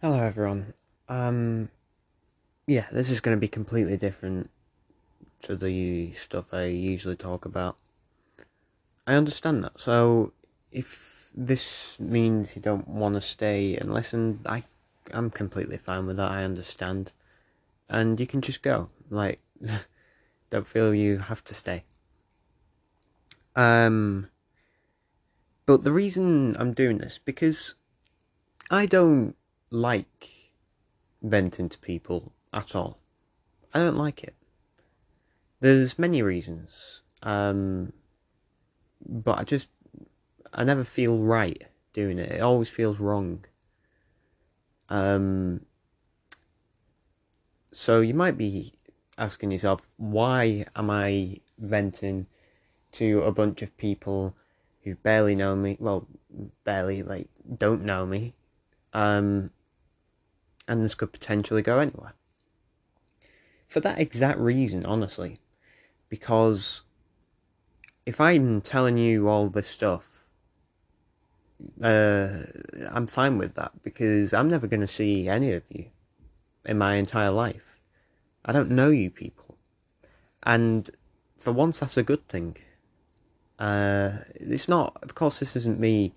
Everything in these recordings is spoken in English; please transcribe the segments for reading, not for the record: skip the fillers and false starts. Hello everyone, this is going to be completely different to the stuff I usually talk about. I understand that, so if this means you don't want to stay and listen, I'm completely fine with that, I understand. And you can just go, don't feel you have to stay. But the reason I'm doing this, because I don't like venting to people at all. I don't like it. There's many reasons, but I never feel right doing it. It always feels wrong. So you might be asking yourself, why am I venting to a bunch of people who barely know me? Well, barely, don't know me. And this could potentially go anywhere. For that exact reason, honestly. Because if I'm telling you all this stuff, I'm fine with that. Because I'm never going to see any of you in my entire life. I don't know you people. And for once, that's a good thing. It's not, of course, this isn't me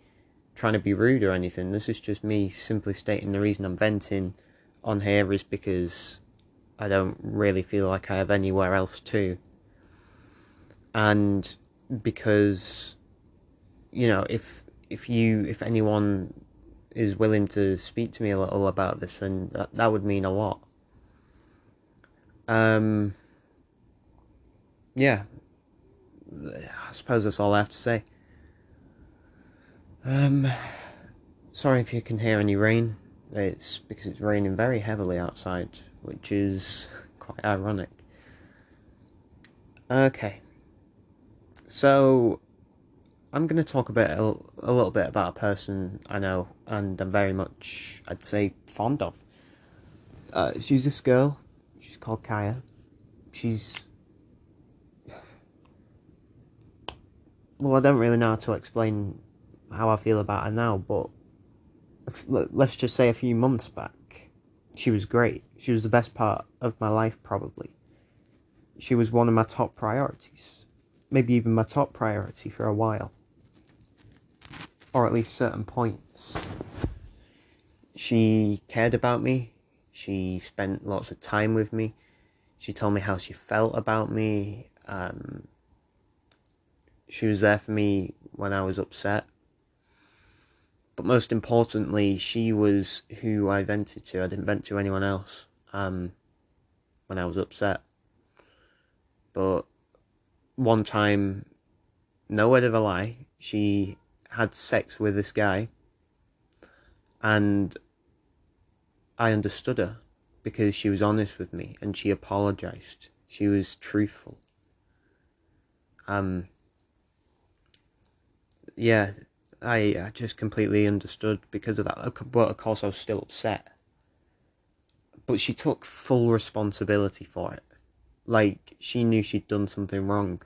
trying to be rude or anything. This is just me simply stating the reason I'm venting on here is because I don't really feel like I have anywhere else to, and because, you know, if anyone is willing to speak to me a little about this, then that would mean a lot. I suppose that's all I have to say. Sorry if you can hear any rain. It's because it's raining very heavily outside, which is quite ironic. Okay. So, I'm going to talk a little bit about a person I know, and I'm very much, I'd say, fond of. She's this girl. She's called Kaya. Well, I don't really know how to explain how I feel about her now, but let's just say a few months back, she was great. She was the best part of my life, probably. She was one of my top priorities, maybe even my top priority for a while, or at least certain points. She cared about me, she spent lots of time with me, she told me how she felt about me, she was there for me when I was upset. But most importantly, she was who I vented to. I didn't vent to anyone else when I was upset. But one time, no word of a lie, she had sex with this guy. And I understood her because she was honest with me and she apologised. She was truthful. I just completely understood because of that, but of course I was still upset. But she took full responsibility for it. She knew she'd done something wrong,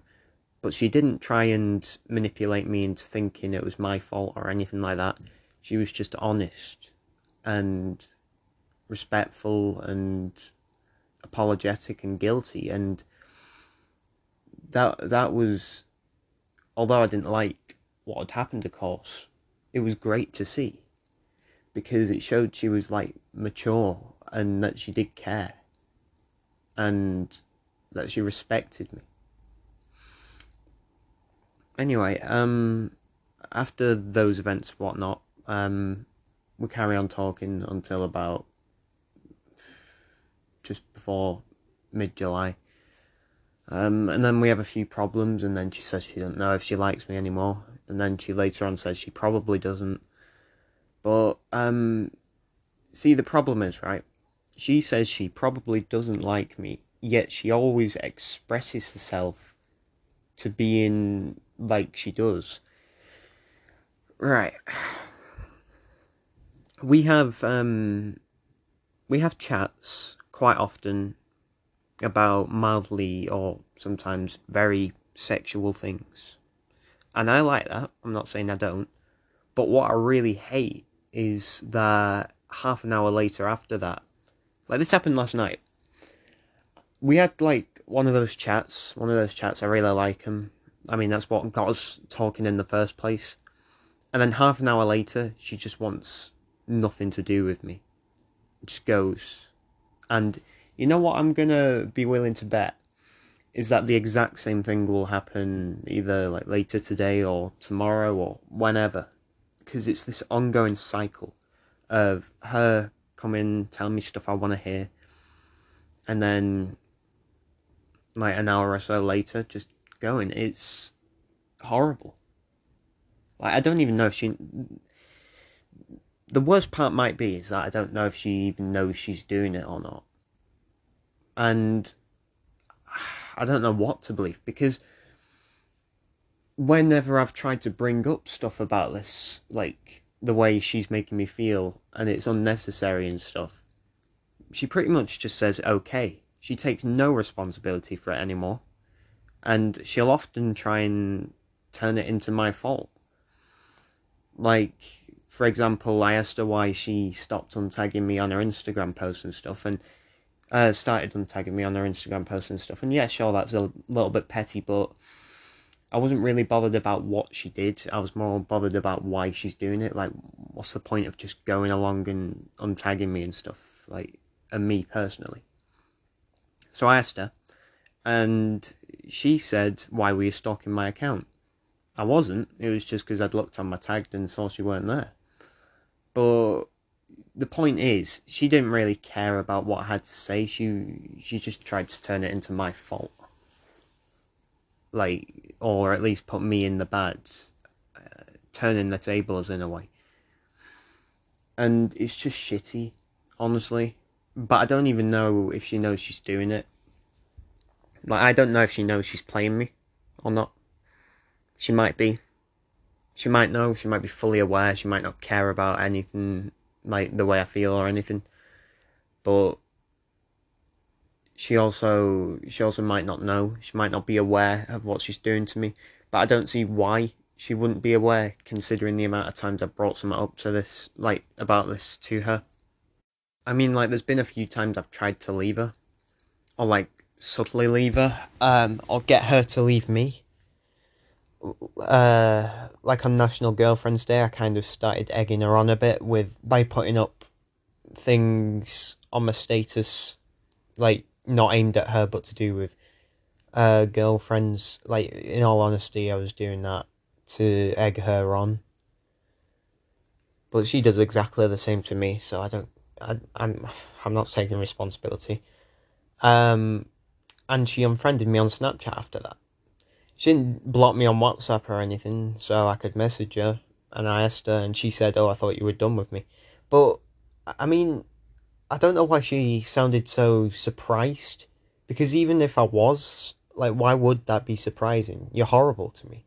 but she didn't try and manipulate me into thinking it was my fault or anything like that. She was just honest and respectful and apologetic and guilty, and that was, although I didn't like what had happened, of course, it was great to see, because it showed she was mature and that she did care and that she respected me. Anyway, after those events and whatnot, we carry on talking until about just before mid-July. And then we have a few problems, and then she says she doesn't know if she likes me anymore, and then she later on says she probably doesn't. But, see, the problem is, right, she says she probably doesn't like me, yet she always expresses herself to being like she does. Right. We have chats quite often about mildly or sometimes very sexual things. And I like that. I'm not saying I don't. But what I really hate is that half an hour later after that. Like, this happened last night. We had, like, one of those chats, I really like them. I mean, that's what got us talking in the first place. And then half an hour later, she just wants nothing to do with me. Just goes. And you know what I'm going to be willing to bet? Is that the exact same thing will happen either, like, later today or tomorrow or whenever. Because it's this ongoing cycle of her coming, telling me stuff I want to hear. And then, like, an hour or so later, just going. It's horrible. Like, I don't even know if she... The worst part might be is that I don't know if she even knows she's doing it or not. And I don't know what to believe, because whenever I've tried to bring up stuff about this, like, the way she's making me feel, and it's unnecessary and stuff, she pretty much just says, okay. She takes no responsibility for it anymore. And she'll often try and turn it into my fault. Like, for example, I asked her why she stopped untagging me on her Instagram posts and stuff, and started untagging me on her Instagram posts and stuff. And yeah, sure, that's a little bit petty, but I wasn't really bothered about what she did. I was more bothered about why she's doing it. Like, what's the point of just going along and untagging me and stuff? Like, and me personally. So I asked her, and she said, why were you stalking my account? I wasn't. It was just because I'd looked on my tagged and saw she weren't there. But the point is, she didn't really care about what I had to say. She just tried to turn it into my fault. Like, or at least put me in the bad, turning the tables in a way. And it's just shitty, honestly. But I don't even know if she knows she's doing it. Like, I don't know if she knows she's playing me or not. She might be. She might know. She might be fully aware. She might not care about anything, like, the way I feel or anything. But she also might not know. She might not be aware of what she's doing to me. But I don't see why she wouldn't be aware, considering the amount of times I've brought something up to this, like, about this to her. I mean, like, there's been a few times I've tried to leave her. Or, like, subtly leave her. Or get her to leave me. Like on National Girlfriend's Day, I kind of started egging her on a bit by putting up things on my status, like, not aimed at her, but to do with girlfriends. Like, in all honesty, I was doing that to egg her on, but she does exactly the same to me, so I'm not taking responsibility. And she unfriended me on Snapchat after that. She didn't block me on WhatsApp or anything, so I could message her, and I asked her, and she said, oh, I thought you were done with me. But, I mean, I don't know why she sounded so surprised, because even if I was, like, why would that be surprising? You're horrible to me.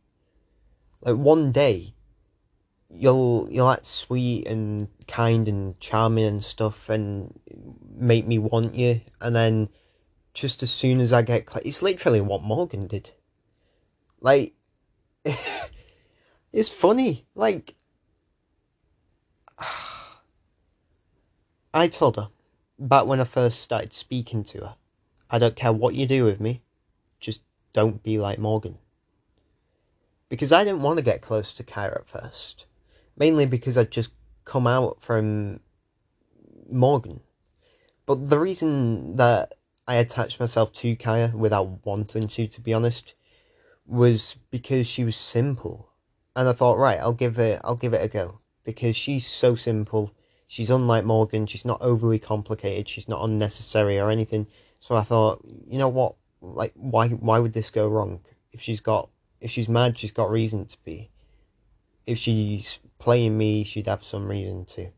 Like, one day, you'll act sweet and kind and charming and stuff, and make me want you, and then, just as soon as I get... It's literally what Morgan did. Like, it's funny. Like, I told her, back when I first started speaking to her, I don't care what you do with me, just don't be like Morgan. Because I didn't want to get close to Kyra at first. Mainly because I'd just come out from Morgan. But the reason that I attached myself to Kyra without wanting to be honest, was because she was simple, and I thought, right, I'll give it a go, because she's so simple, she's unlike Morgan, she's not overly complicated, she's not unnecessary or anything, so I thought, you know what, like, why would this go wrong? If she's mad, she's got reason to be. If she's playing me, she'd have some reason to.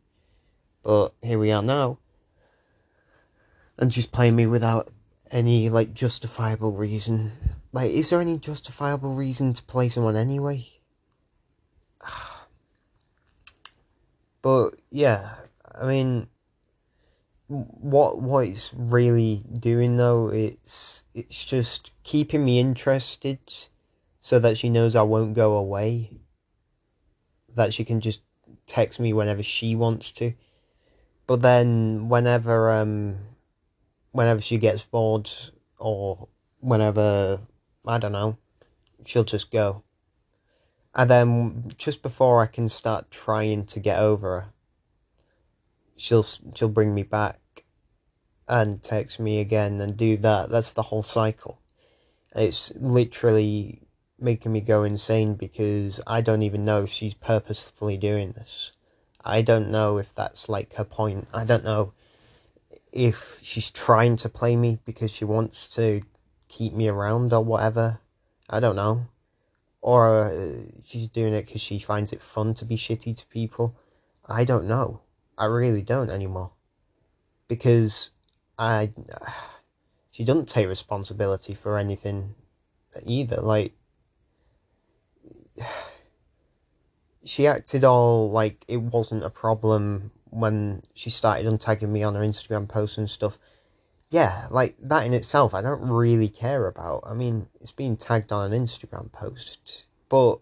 But here we are now, and she's playing me without any, like, justifiable reason. Like, is there any justifiable reason to play someone anyway? But, yeah, I mean, what it's really doing, though, it's just keeping me interested so that she knows I won't go away. That she can just text me whenever she wants to. But then whenever she gets bored, or whenever, I don't know, she'll just go. And then just before I can start trying to get over her, she'll bring me back and text me again and do that. That's the whole cycle. It's literally making me go insane, because I don't even know if she's purposefully doing this. I don't know if that's like her point. I don't know if she's trying to play me because she wants to keep me around or whatever. I don't know. Or she's doing it because she finds it fun to be shitty to people. I don't know. I really don't anymore. Because she doesn't take responsibility for anything either. Like, she acted all like it wasn't a problem when she started untagging me on her Instagram posts and stuff. Yeah, like, that in itself, I don't really care about. I mean, it's being tagged on an Instagram post. But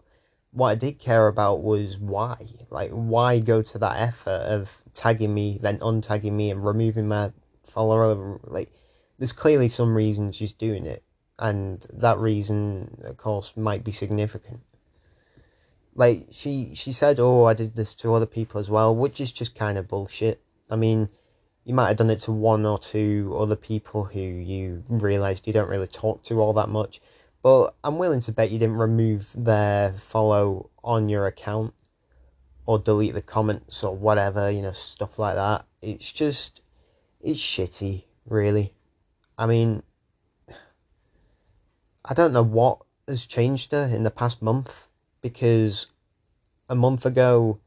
what I did care about was why. Like, why go to that effort of tagging me, then untagging me and removing my follower? Like, there's clearly some reason she's doing it. And that reason, of course, might be significant. Like, she said, oh, I did this to other people as well, which is just kind of bullshit. I mean, you might have done it to one or two other people who you realised you don't really talk to all that much. But I'm willing to bet you didn't remove their follow on your account or delete the comments or whatever, you know, stuff like that. It's just, it's shitty, really. I mean, I don't know what has changed her in the past month, because a month ago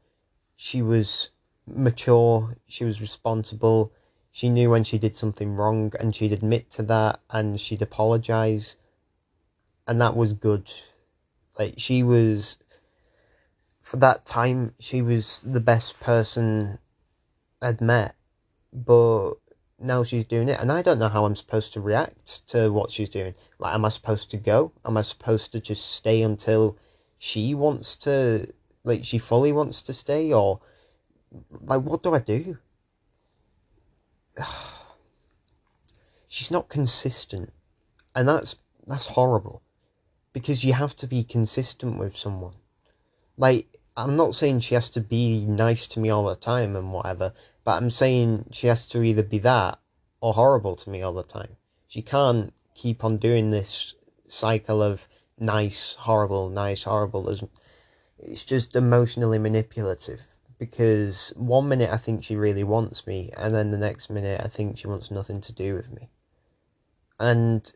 she was mature, she was responsible, she knew when she did something wrong, and she'd admit to that, and she'd apologise, and that was good. Like, she was, for that time, she was the best person I'd met, but now she's doing it, and I don't know how I'm supposed to react to what she's doing. Like, am I supposed to go? Am I supposed to just stay until she wants to, like, she fully wants to stay, or, like, what do I do? She's not consistent, and that's horrible, because you have to be consistent with someone. Like, I'm not saying she has to be nice to me all the time and whatever, but I'm saying she has to either be that or horrible to me all the time. She can't keep on doing this cycle of nice, horrible. It's just emotionally manipulative, because one minute I think she really wants me, and then the next minute I think she wants nothing to do with me. And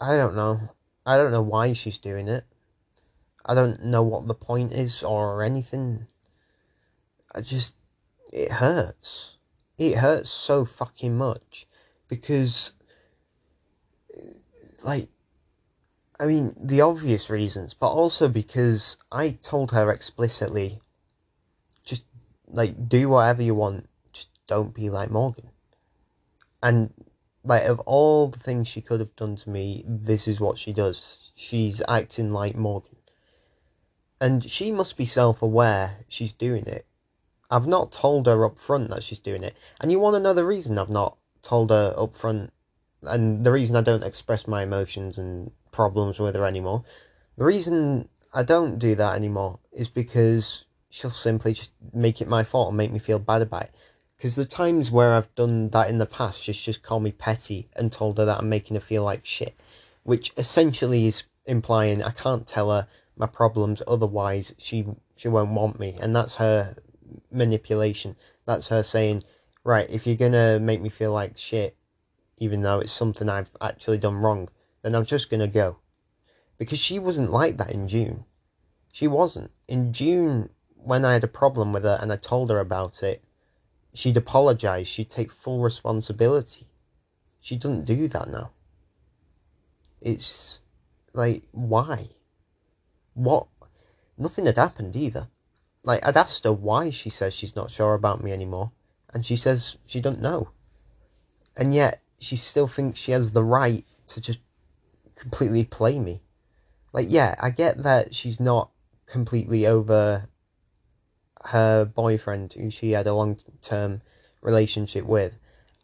I don't know. I don't know why she's doing it. I don't know what the point is or anything. It hurts. It hurts so fucking much. Because, like, I mean, the obvious reasons, but also because I told her explicitly, just, like, do whatever you want, just don't be like Morgan. And, like, of all the things she could have done to me, this is what she does. She's acting like Morgan. And she must be self-aware she's doing it. I've not told her up front that she's doing it. And you want to know the reason I've not told her up front, and the reason I don't express my emotions and problems with her anymore? The reason I don't do that anymore is because she'll simply just make it my fault and make me feel bad about it. Because the times where I've done that in the past, she's just called me petty and told her that I'm making her feel like shit. Which essentially is implying I can't tell her my problems, otherwise she won't want me. And that's her manipulation. That's her saying, right, if you're gonna make me feel like shit, even though it's something I've actually done wrong, then I'm just gonna go. Because she wasn't like that in June. She wasn't. In June, when I had a problem with her and I told her about it, she'd apologise, she'd take full responsibility. She doesn't do that now. It's like, why? What? Nothing had happened either. Like, I'd asked her why she says she's not sure about me anymore, and she says she don't know. And yet, she still thinks she has the right to just completely play me. Like, yeah, I get that she's not completely over her boyfriend, who she had a long-term relationship with.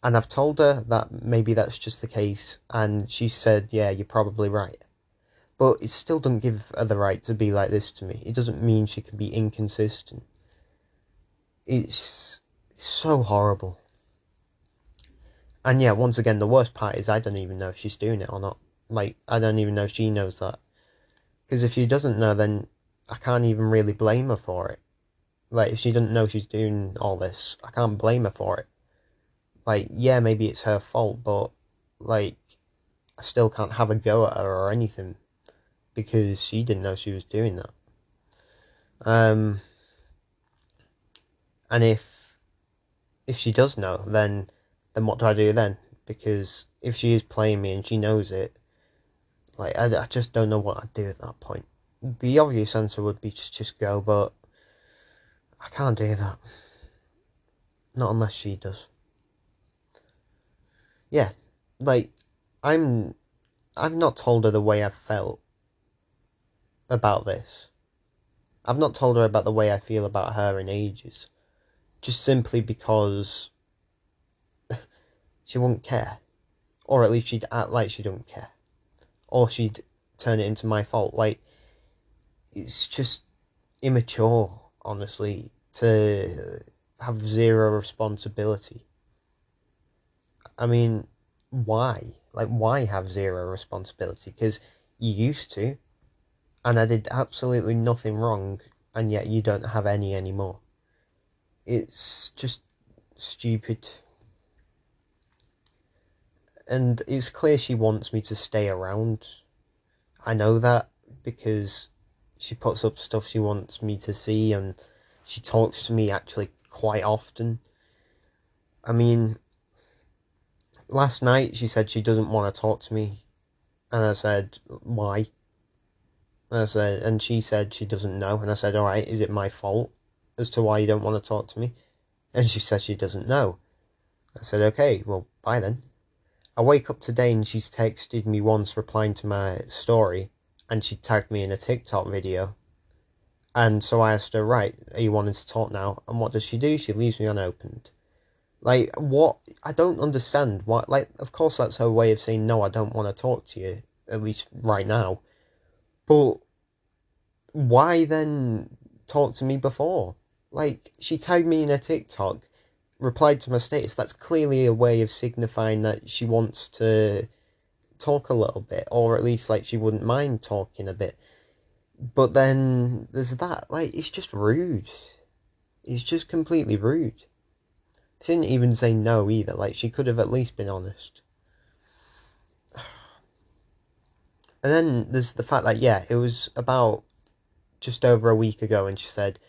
And I've told her that maybe that's just the case, and she said, yeah, you're probably right. But it still doesn't give her the right to be like this to me. It doesn't mean she can be inconsistent. It's so horrible. And yeah, once again, the worst part is I don't even know if she's doing it or not. Like, I don't even know if she knows that. Because if she doesn't know, then I can't even really blame her for it. Like, if she doesn't know she's doing all this, I can't blame her for it. Like, yeah, maybe it's her fault, but, like, I still can't have a go at her or anything. Because she didn't know she was doing that. And if she does know, then what do I do then? Because if she is playing me and she knows it, like, I just don't know what I'd do at that point. The obvious answer would be just go, but I can't do that. Not unless she does. Yeah, like, I've not told her the way I felt about this. I've not told her about the way I feel about her in ages. Just simply because she wouldn't care. Or at least she'd act like she don't care. Or she'd turn it into my fault. Like, it's just immature, honestly, to have zero responsibility. I mean, why? Like, why have zero responsibility? Because you used to, and I did absolutely nothing wrong, and yet you don't have any anymore. It's just stupid. And it's clear she wants me to stay around. I know that because she puts up stuff she wants me to see, and she talks to me actually quite often. I mean, last night she said she doesn't want to talk to me, and I said, why? And I said, and she said she doesn't know, and I said, alright, is it my fault as to why you don't want to talk to me? And she said she doesn't know. I said, okay, well, bye then. I wake up today and she's texted me once replying to my story, and she tagged me in a TikTok video. And so I asked her, right, are you wanting to talk now? And what does she do? She leaves me unopened. Like, what? I don't understand. What? Like, of course that's her way of saying, no, I don't want to talk to you, at least right now. But why then talk to me before? Like, she tagged me in a TikTok, replied to my status. That's clearly a way of signifying that she wants to talk a little bit, or at least, like, she wouldn't mind talking a bit. But then there's that. Like, it's just rude. It's just completely rude. She didn't even say no either. Like, she could have at least been honest. And then there's the fact that, yeah, it was about just over a week ago, and she said,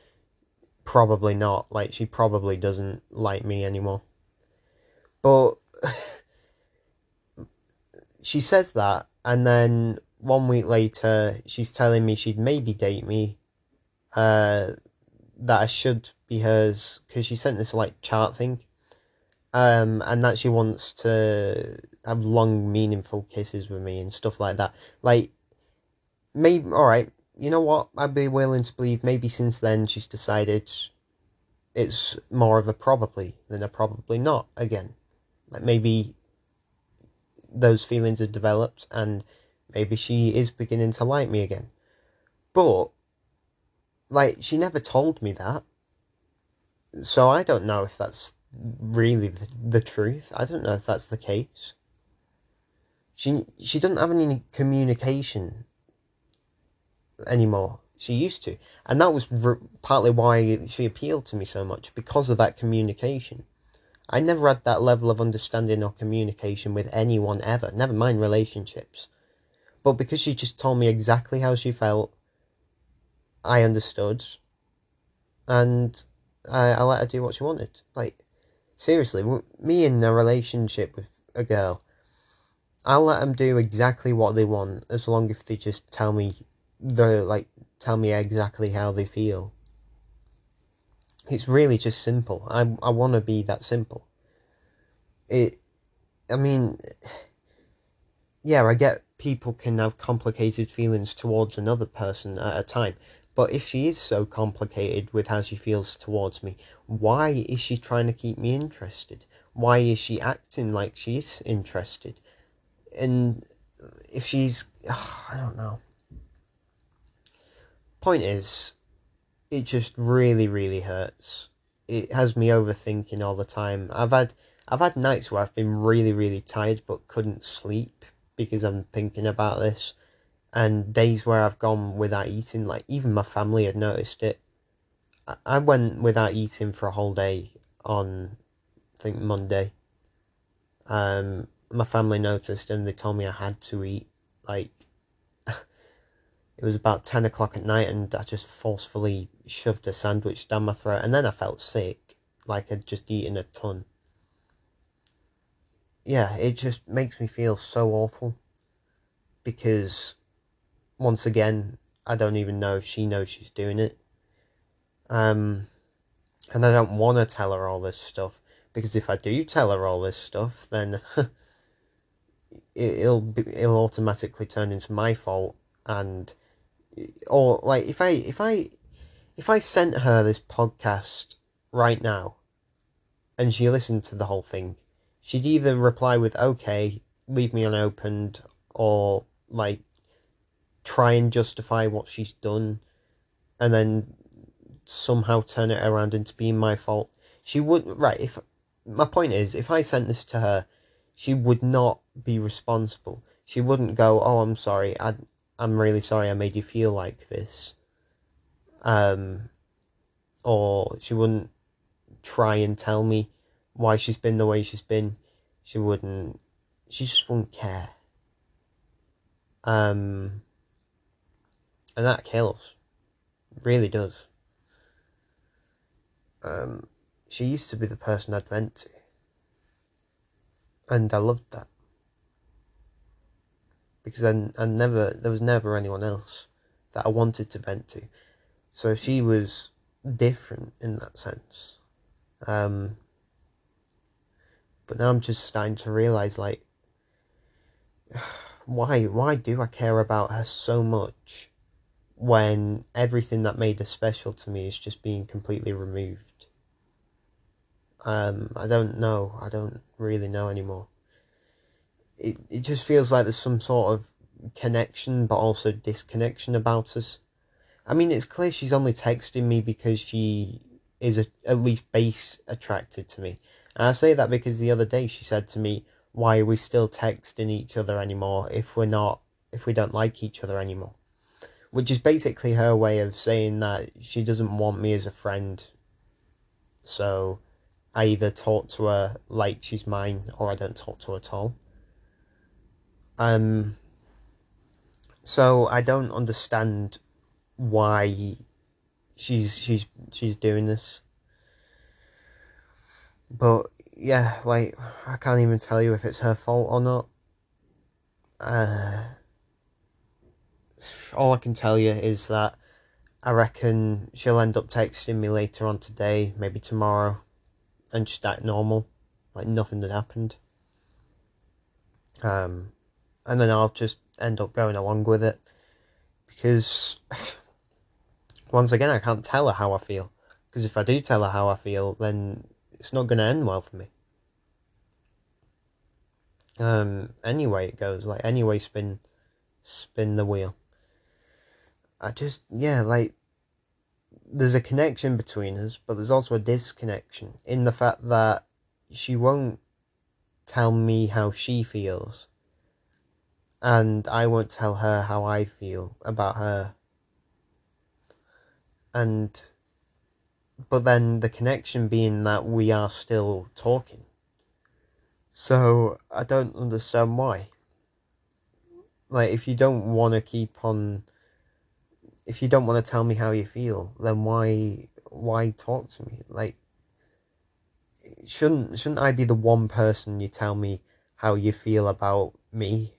probably not. Like, she probably doesn't like me anymore. But she says that, and then 1 week later, she's telling me she'd maybe date me, that I should be hers, because she sent this, like, chart thing, and that she wants to have long, meaningful kisses with me and stuff like that. Like, maybe, alright, you know what, I'd be willing to believe maybe since then she's decided it's more of a probably than a probably not again. Like, maybe those feelings have developed, and maybe she is beginning to like me again. But, like, she never told me that. So I don't know if that's really the truth. I don't know if that's the case. She doesn't have any communication anymore. She used to. And that was partly why she appealed to me so much, because of that communication. I never had that level of understanding or communication with anyone ever, never mind relationships. But because she just told me exactly how she felt, I understood, and I let her do what she wanted. Like, seriously, me in a relationship with a girl, I'll let them do exactly what they want, as long as they just tell me exactly how they feel. It's really just simple. I want to be that simple. I mean, yeah, I get people can have complicated feelings towards another person at a time, But if she is so complicated with how she feels towards me, why is she trying to keep me interested? Why is she acting like she's interested? And if she's... I don't know. Point is, it just really, really hurts. It has me overthinking all the time. I've had nights where I've been really, really tired but couldn't sleep because I'm thinking about this. And days where I've gone without eating, like even my family had noticed it. I went without eating for a whole day on, I think, Monday. My family noticed and they told me I had to eat. Like, it was about 10 o'clock at night and I just forcefully shoved a sandwich down my throat. And then I felt sick, like I'd just eaten a ton. Yeah, it just makes me feel so awful. Because... once again, I don't even know if she knows she's doing it. And I don't want to tell her all this stuff. Because if I do tell her all this stuff, then it'll automatically turn into my fault. And, or, like, if I sent her this podcast right now, and she listened to the whole thing, she'd either reply with, okay, leave me unopened, or, like, try and justify what she's done and then somehow turn it around into being my fault. She would, right, if my point is, if I sent this to her, she would not be responsible. She wouldn't go, oh, I'm sorry, I'm really sorry I made you feel like this. Or she wouldn't try and tell me why she's been the way she's been. She just wouldn't care. And that kills. It really does. She used to be the person I'd went to. And I loved that. Because there was never anyone else that I wanted to vent to. So she was different in that sense. But now I'm just starting to realise, like... Why do I care about her so much? When everything that made her special to me is just being completely removed. I don't know. I don't really know anymore. It just feels like there's some sort of connection, but also disconnection about us. I mean, it's clear she's only texting me because she is at least base attracted to me. And I say that because the other day she said to me, why are we still texting each other anymore if we don't like each other anymore? Which is basically her way of saying that she doesn't want me as a friend. So I either talk to her like she's mine or I don't talk to her at all. So I don't understand why she's doing this. But yeah, like, I can't even tell you if it's her fault or not. All I can tell you is that I reckon she'll end up texting me later on today, maybe tomorrow, and just act normal, like nothing had happened. And then I'll just end up going along with it, because, once again, I can't tell her how I feel, because if I do tell her how I feel, then it's not going to end well for me. Anyway it goes, like, anyway spin the wheel. I just, yeah, like, there's a connection between us, but there's also a disconnection in the fact that she won't tell me how she feels, and I won't tell her how I feel about her. But then the connection being that we are still talking. So I don't understand why. Like, if you don't want to tell me how you feel, then why talk to me? Like, shouldn't I be the one person you tell me how you feel about me?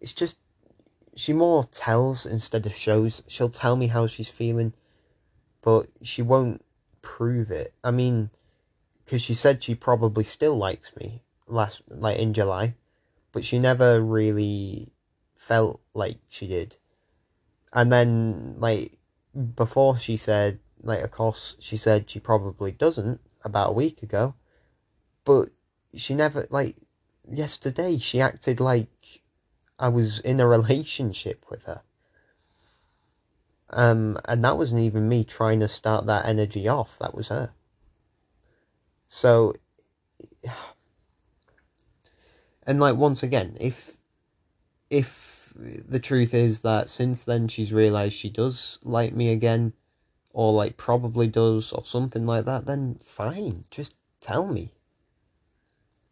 It's just, she more tells instead of shows. She'll tell me how she's feeling, but she won't prove it. I mean, because she said she probably still likes me in July, but she never really felt like she did. And then, like, before she said, like, of course, she said she probably doesn't about a week ago, but she never, like, yesterday she acted like I was in a relationship with her. And that wasn't even me trying to start that energy off, that was her. So, and, like, once again, if the truth is that since then she's realised she does like me again, or, like, probably does, or something like that, then fine, just tell me.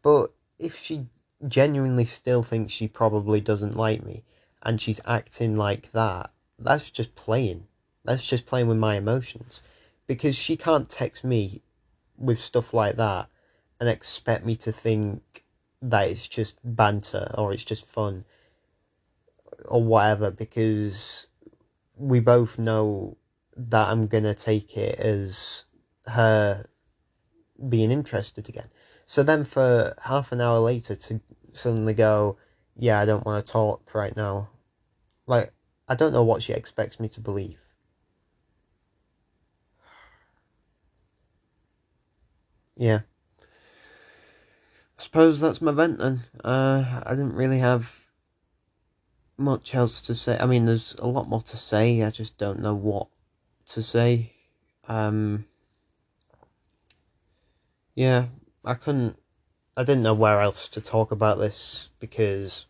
But if she genuinely still thinks she probably doesn't like me, and she's acting like that, that's just playing. That's just playing with my emotions. Because she can't text me with stuff like that and expect me to think that it's just banter or it's just fun or whatever, because we both know that I'm going to take it as her being interested again. So then for half an hour later to suddenly go, yeah, I don't want to talk right now. Like, I don't know what she expects me to believe. Yeah. I suppose that's my vent then. I didn't really have much else to say. I mean, there's a lot more to say. I just don't know what to say. Yeah, I didn't know where else to talk about this because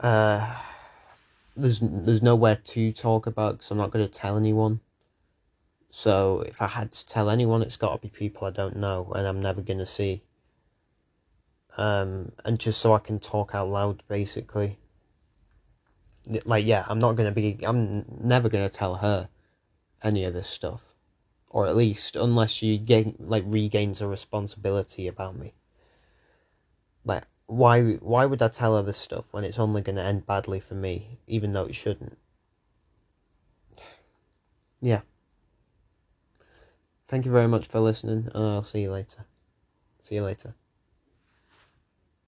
there's nowhere to talk about because I'm not going to tell anyone. So if I had to tell anyone, it's got to be people I don't know and I'm never going to see. And just so I can talk out loud, basically. Like, yeah, I'm never going to tell her any of this stuff. Or at least, unless she regains a responsibility about me. Like, why would I tell her this stuff when it's only going to end badly for me, even though it shouldn't? Yeah. Thank you very much for listening, and I'll see you later.